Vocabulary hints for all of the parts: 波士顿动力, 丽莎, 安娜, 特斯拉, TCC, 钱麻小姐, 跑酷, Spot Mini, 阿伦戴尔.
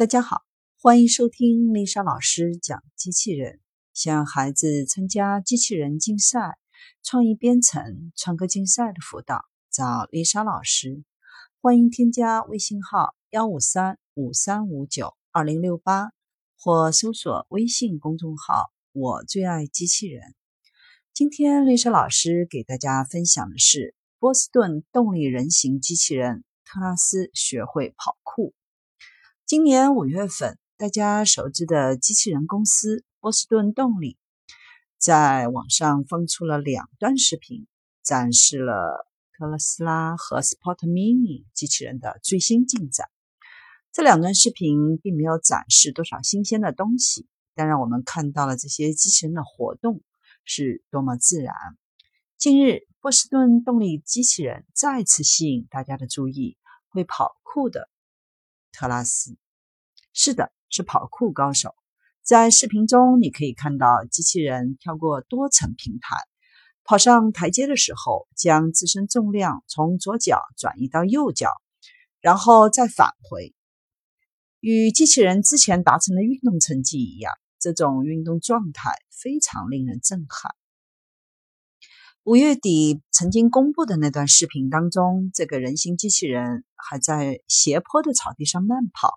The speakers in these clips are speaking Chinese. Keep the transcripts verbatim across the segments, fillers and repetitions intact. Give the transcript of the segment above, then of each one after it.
大家好，欢迎收听丽莎老师讲机器人。想让孩子参加机器人竞赛、创意编程、创客竞赛的辅导，找丽莎老师。欢迎添加微信号一五三五三五九二零六八，或搜索微信公众号我最爱机器人。今天丽莎老师给大家分享的是波士顿动力人形机器人特拉斯学会跑酷。今年五月份，大家熟知的机器人公司波士顿动力在网上放出了两段视频，展示了特斯拉和 Spot Mini 机器人的最新进展。这两段视频并没有展示多少新鲜的东西，但让我们看到了这些机器人的活动是多么自然。近日，波士顿动力机器人再次吸引大家的注意，会跑酷的特拉斯。是的，是跑酷高手。在视频中，你可以看到机器人跳过多层平台，跑上台阶的时候，将自身重量从左脚转移到右脚，然后再返回。与机器人之前达成的运动成绩一样，这种运动状态非常令人震撼。五月底曾经公布的那段视频当中，这个人形机器人还在斜坡的草地上慢跑，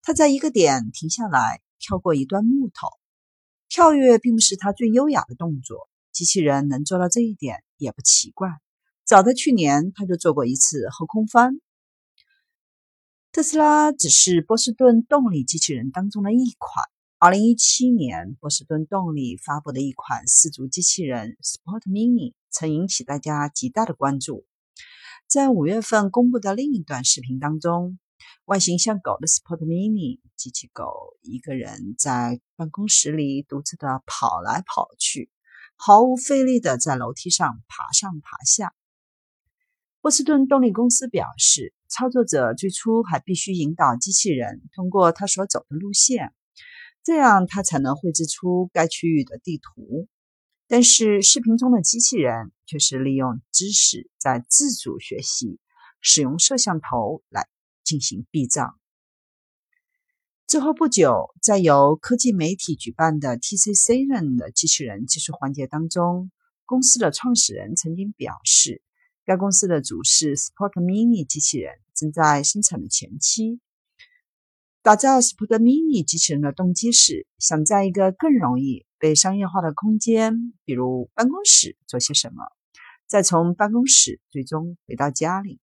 它在一个点停下来，跳过一段木头。跳跃并不是它最优雅的动作，机器人能做到这一点也不奇怪，早在去年它就做过一次后空翻。特斯拉只是波士顿动力机器人当中的一款。二零一七年，波士顿动力发布的一款四足机器人 Spot Mini 曾引起大家极大的关注。在五月份公布的另一段视频当中，外形像狗的 Spot Mini 机器狗一个人在办公室里独自的跑来跑去，毫无费力的在楼梯上爬上爬下。波士顿动力公司表示，操作者最初还必须引导机器人通过他所走的路线，这样它才能绘制出该区域的地图。但是视频中的机器人却是利用知识在自主学习，使用摄像头来进行避障。之后不久，在由科技媒体举办的 T C C 任的机器人技术环节当中，公司的创始人曾经表示，该公司的主视 Spot Mini 机器人正在生产的前期。打造 Spot Mini 机器人的动机是想在一个更容易被商业化的空间，比如办公室，做些什么，再从办公室最终回到家里。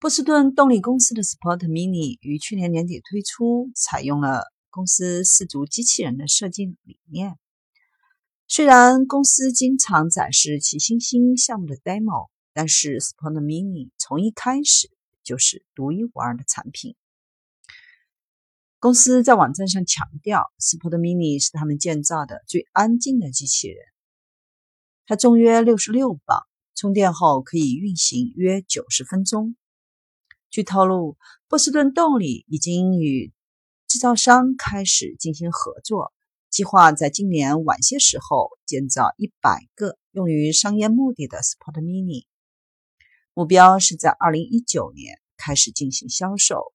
波士顿动力公司的 Spot Mini 于去年年底推出，采用了公司四足机器人的设计理念。虽然公司经常展示其新兴项目的 demo， 但是 Spot Mini 从一开始就是独一无二的产品。公司在网站上强调 Spot Mini 是他们建造的最安静的机器人，它重约六十六磅，充电后可以运行约九十分钟。据透露，波士顿动力已经与制造商开始进行合作，计划在今年晚些时候建造一百个用于商业目的的 Spot Mini， 目标是在二零一九年开始进行销售，